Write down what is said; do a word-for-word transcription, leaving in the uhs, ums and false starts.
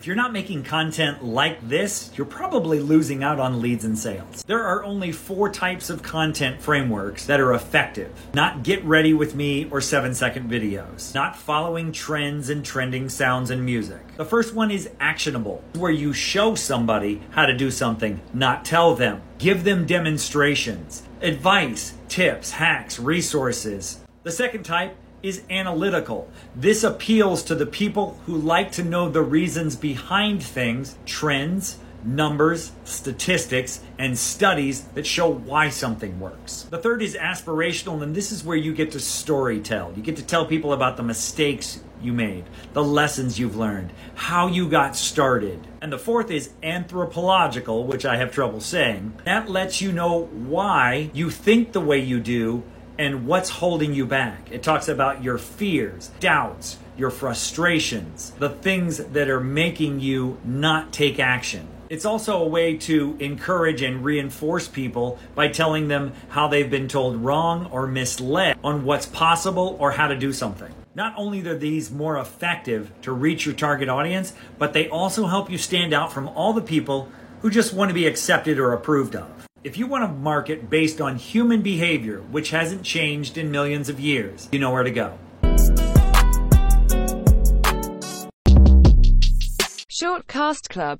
If you're not making content like this, you're probably losing out on leads and sales. There are only four types of content frameworks that are effective. Not get ready with me or seven second videos. Not following trends and trending sounds and music. The first one is actionable, where you show somebody how to do something, not tell them. Give them demonstrations, advice, tips, hacks, resources. The second type is analytical. This appeals to the people who like to know the reasons behind things, trends, numbers, statistics, and studies that show why something works. The third is aspirational, and this is where you get to storytell. You get to tell people about the mistakes you made, the lessons you've learned, how you got started. And the fourth is anthropological, which I have trouble saying. That lets you know why you think the way you do and what's holding you back. It talks about your fears, doubts, your frustrations, the things that are making you not take action. It's also a way to encourage and reinforce people by telling them how they've been told wrong or misled on what's possible or how to do something. Not only are these more effective to reach your target audience, but they also help you stand out from all the people who just want to be accepted or approved of. If you want to market based on human behavior, which hasn't changed in millions of years, you know where to go. Shortcast Club.